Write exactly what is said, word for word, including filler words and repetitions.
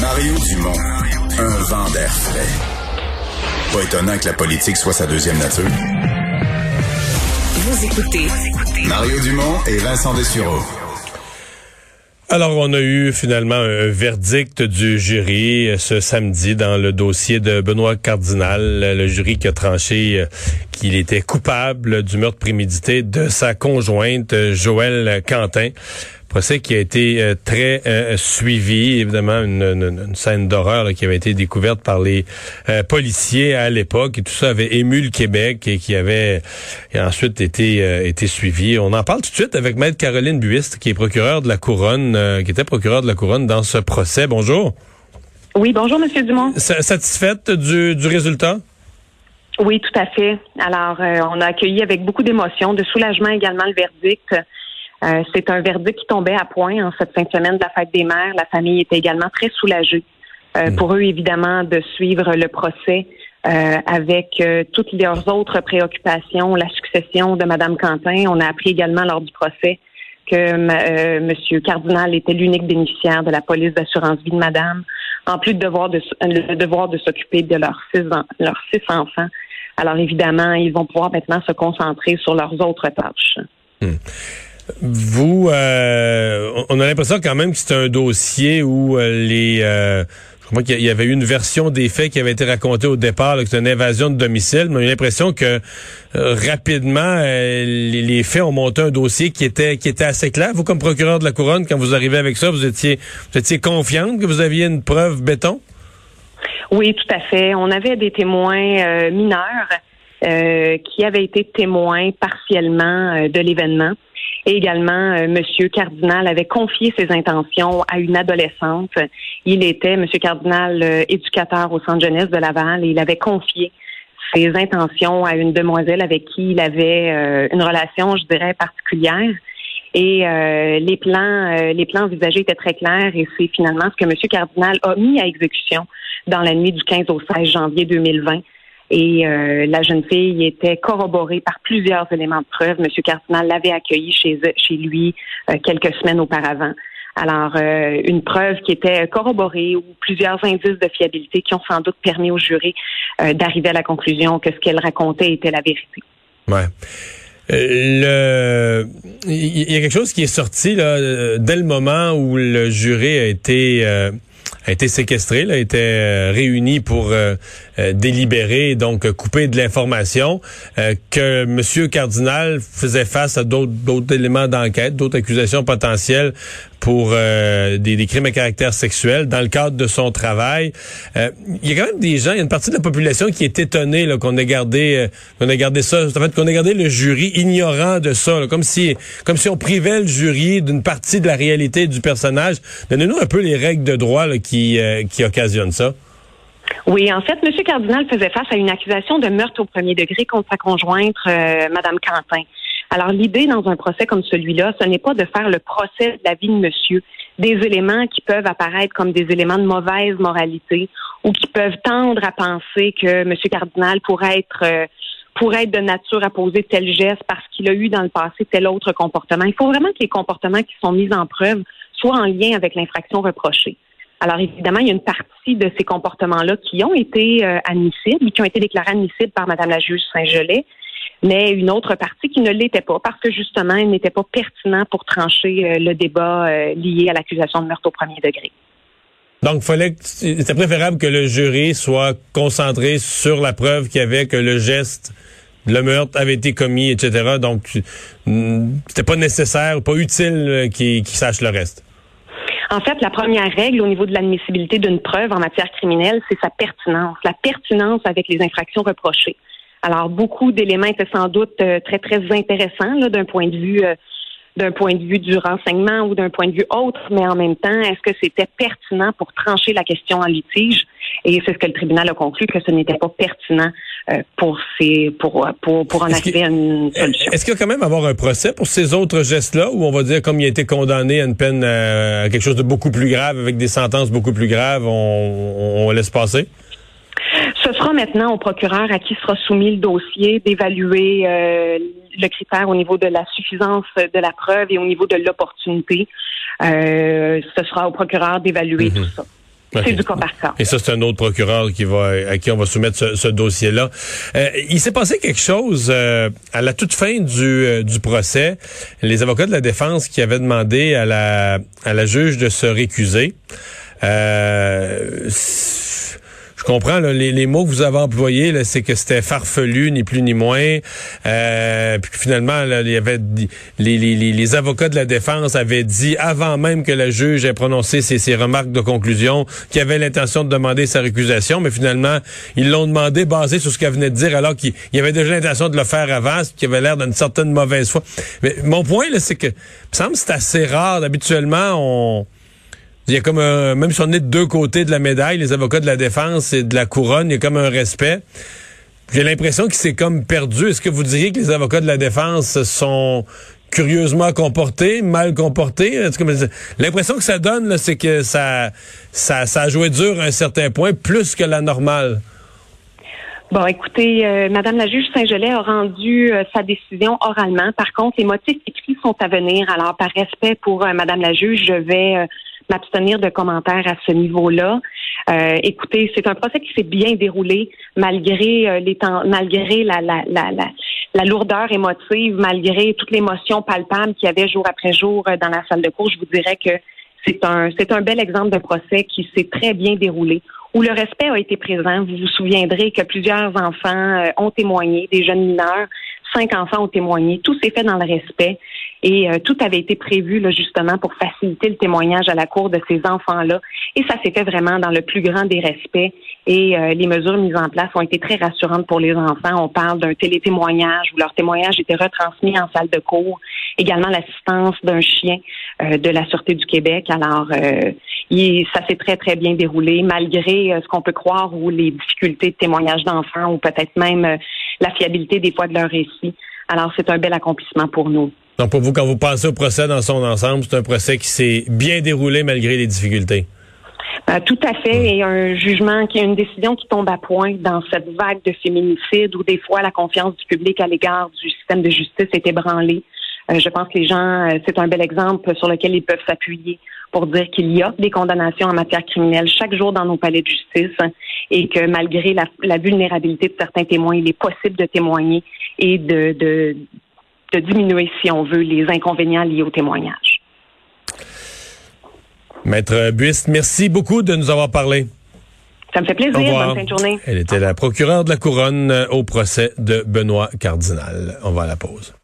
Mario Dumont, un vent d'air frais. Pas étonnant que la politique soit sa deuxième nature. Vous écoutez Mario Dumont et Vincent Desureau. Alors, on a eu finalement un verdict du jury ce samedi dans le dossier de Benoît Cardinal, le jury qui a tranché qu'il était coupable du meurtre prémédité de sa conjointe Joëlle Cantin. Procès qui a été euh, très euh, suivi, évidemment une, une, une scène d'horreur là, qui avait été découverte par les euh, policiers à l'époque, et tout ça avait ému le Québec et qui avait et ensuite été euh, été suivi. On en parle tout de suite avec Maître Caroline Buist, qui est procureure de la Couronne, euh, qui était procureure de la Couronne dans ce procès. Bonjour. Oui, bonjour Monsieur Dumont. S- satisfaite du, du résultat? Oui, tout à fait. Alors, euh, on a accueilli avec beaucoup d'émotion, de soulagement également le verdict. Euh, c'est un verdict qui tombait à point en cette fin de semaine de la fête des mères. La famille était également très soulagée. Euh, mmh. Pour eux, évidemment, de suivre le procès euh, avec euh, toutes leurs autres préoccupations, la succession de Madame Quentin. On a appris également lors du procès que euh, M. Cardinal était l'unique bénéficiaire de la police d'assurance vie de Madame, en plus de devoir de, le devoir de s'occuper de leurs six, leurs six enfants. Alors évidemment, ils vont pouvoir maintenant se concentrer sur leurs autres tâches. Mmh. Vous, euh, on a l'impression quand même que c'est un dossier où les, euh, je crois qu'il y avait eu une version des faits qui avait été racontée au départ, là, que c'était une invasion de domicile, mais on a l'impression que euh, rapidement euh, les, les faits ont monté un dossier qui était qui était assez clair. Vous, comme procureur de la Couronne, quand vous arrivez avec ça, vous étiez vous étiez confiante que vous aviez une preuve béton? Oui, tout à fait. On avait des témoins euh, mineurs euh, qui avaient été témoins partiellement euh, de l'événement. Et également, euh, M. Cardinal avait confié ses intentions à une adolescente. Il était, M. Cardinal, euh, éducateur au centre jeunesse de Laval, et il avait confié ses intentions à une demoiselle avec qui il avait euh, une relation, je dirais, particulière. Et euh, les plans euh, les plans envisagés étaient très clairs, et c'est finalement ce que M. Cardinal a mis à exécution dans la nuit du quinze au seize janvier deux mille vingt. Et euh, la jeune fille était corroborée par plusieurs éléments de preuve. M. Cardinal l'avait accueillie chez, chez lui euh, quelques semaines auparavant. Alors, euh, une preuve qui était corroborée ou plusieurs indices de fiabilité qui ont sans doute permis au jury euh, d'arriver à la conclusion que ce qu'elle racontait était la vérité. Ouais. Euh, le... Il y a quelque chose qui est sorti là, dès le moment où le jury a été... Euh... a été séquestré, là, était euh, réuni pour euh, euh, délibérer, donc couper de l'information, euh, que M. Cardinal faisait face à d'autres, d'autres éléments d'enquête, d'autres accusations potentielles pour euh, des, des crimes à caractère sexuel dans le cadre de son travail. Euh, il y a quand même des gens, il y a une partie de la population qui est étonnée là, qu'on ait gardé, euh, qu'on ait gardé ça, en fait, qu'on ait gardé le jury ignorant de ça, là, comme si, comme si on privait le jury d'une partie de la réalité du personnage. Donnez-nous un peu les règles de droit là, qui, euh, qui occasionnent ça. Oui, en fait, M. Cardinal faisait face à une accusation de meurtre au premier degré contre sa conjointe, euh, Mme Quentin. Alors, l'idée dans un procès comme celui-là, ce n'est pas de faire le procès de la vie de monsieur. Des éléments qui peuvent apparaître comme des éléments de mauvaise moralité ou qui peuvent tendre à penser que M. Cardinal pourrait être, euh, pourrait être de nature à poser tel geste parce qu'il a eu dans le passé tel autre comportement. Il faut vraiment que les comportements qui sont mis en preuve soient en lien avec l'infraction reprochée. Alors, évidemment, il y a une partie de ces comportements-là qui ont été euh, admissibles, qui ont été déclarés admissibles par Mme la juge Saint-Gelais, mais une autre partie qui ne l'était pas, parce que justement, il n'était pas pertinent pour trancher euh, le débat euh, lié à l'accusation de meurtre au premier degré. Donc, fallait, c'était préférable que le jury soit concentré sur la preuve qu'il y avait, que le geste, le meurtre avait été commis, et cetera. Donc, c'était pas nécessaire, pas utile qu'il, qu'il sache le reste. En fait, la première règle au niveau de l'admissibilité d'une preuve en matière criminelle, c'est sa pertinence, la pertinence avec les infractions reprochées. Alors, beaucoup d'éléments étaient sans doute euh, très, très intéressants là, d'un point de vue euh, d'un point de vue du renseignement ou d'un point de vue autre, mais en même temps, est-ce que c'était pertinent pour trancher la question en litige? Et c'est ce que le tribunal a conclu, que ce n'était pas pertinent euh, pour, ces, pour, pour, pour en est-ce arriver à une solution. Est-ce qu'il va quand même avoir un procès pour ces autres gestes-là, où on va dire, comme il a été condamné à une peine, euh, à quelque chose de beaucoup plus grave, avec des sentences beaucoup plus graves, on, on laisse passer? Ce sera maintenant au procureur à qui sera soumis le dossier d'évaluer euh, le critère au niveau de la suffisance de la preuve et au niveau de l'opportunité. Euh, ce sera au procureur d'évaluer mm-hmm. tout ça. Okay. C'est du cas par cas. Et ça, c'est un autre procureur qui va, à qui on va soumettre ce, ce dossier-là. Euh, il s'est passé quelque chose euh, à la toute fin du, euh, du procès. Les avocats de la défense qui avaient demandé à la, à la juge de se récuser. Euh, Je comprends, là, les, les mots que vous avez employés, là, c'est que c'était farfelu, ni plus ni moins. Euh, puis finalement, là, il y avait les, les, les avocats de la défense avaient dit, avant même que la juge ait prononcé ses, ses remarques de conclusion, qu'il avait l'intention de demander sa récusation, mais finalement, ils l'ont demandé basé sur ce qu'elle venait de dire, alors qu'il y avait déjà l'intention de le faire avant, ce qui avait l'air d'une certaine mauvaise foi. Mais mon point, là, c'est que, il me semble que c'est assez rare. Habituellement, on... Il y a comme un, même si on est de deux côtés de la médaille, les avocats de la défense et de la couronne, il y a comme un respect. J'ai l'impression qu'il s'est comme perdu. Est-ce que vous diriez que les avocats de la défense sont curieusement comportés, mal comportés? L'impression que ça donne, là, c'est que ça, ça, ça a joué dur à un certain point, plus que la normale. Bon, écoutez, euh, Madame la juge Saint-Gelais a rendu euh, sa décision oralement. Par contre, les motifs écrits sont à venir. Alors, par respect pour euh, Madame la juge, je vais... Euh, m'abstenir de commentaires à ce niveau-là. Euh, écoutez, c'est un procès qui s'est bien déroulé malgré euh, les temps, malgré la, la, la, la, la lourdeur émotive, malgré toute l'émotion palpable qu'il y avait jour après jour euh, dans la salle de cours. Je vous dirais que c'est un c'est un bel exemple de procès qui s'est très bien déroulé, où le respect a été présent. Vous vous souviendrez que plusieurs enfants euh, ont témoigné, des jeunes mineurs, cinq enfants ont témoigné. Tout s'est fait dans le respect. Et euh, tout avait été prévu là, justement pour faciliter le témoignage à la cour de ces enfants-là. Et ça s'est fait vraiment dans le plus grand des respects. Et euh, les mesures mises en place ont été très rassurantes pour les enfants. On parle d'un télétémoignage où leur témoignage était retransmis en salle de cours. Également l'assistance d'un chien euh, de la Sûreté du Québec. Alors, euh, il, ça s'est très, très bien déroulé, malgré euh, ce qu'on peut croire ou les difficultés de témoignage d'enfants ou peut-être même euh, la fiabilité des fois de leur récit. Alors, c'est un bel accomplissement pour nous. Donc, pour vous, quand vous pensez au procès dans son ensemble, c'est un procès qui s'est bien déroulé malgré les difficultés? Ben, tout à fait. Et un jugement, qui est une décision qui tombe à point dans cette vague de féminicide où des fois la confiance du public à l'égard du système de justice est ébranlée. Euh, je pense que les gens, euh, c'est un bel exemple sur lequel ils peuvent s'appuyer pour dire qu'il y a des condamnations en matière criminelle chaque jour dans nos palais de justice hein, et que malgré la, la vulnérabilité de certains témoins, il est possible de témoigner et de... de de diminuer, si on veut, les inconvénients liés au témoignage. Maître Buist, merci beaucoup de nous avoir parlé. Ça me fait plaisir. Bonne fin de journée. Elle était la procureure de la Couronne au procès de Benoît Cardinal. On va à la pause.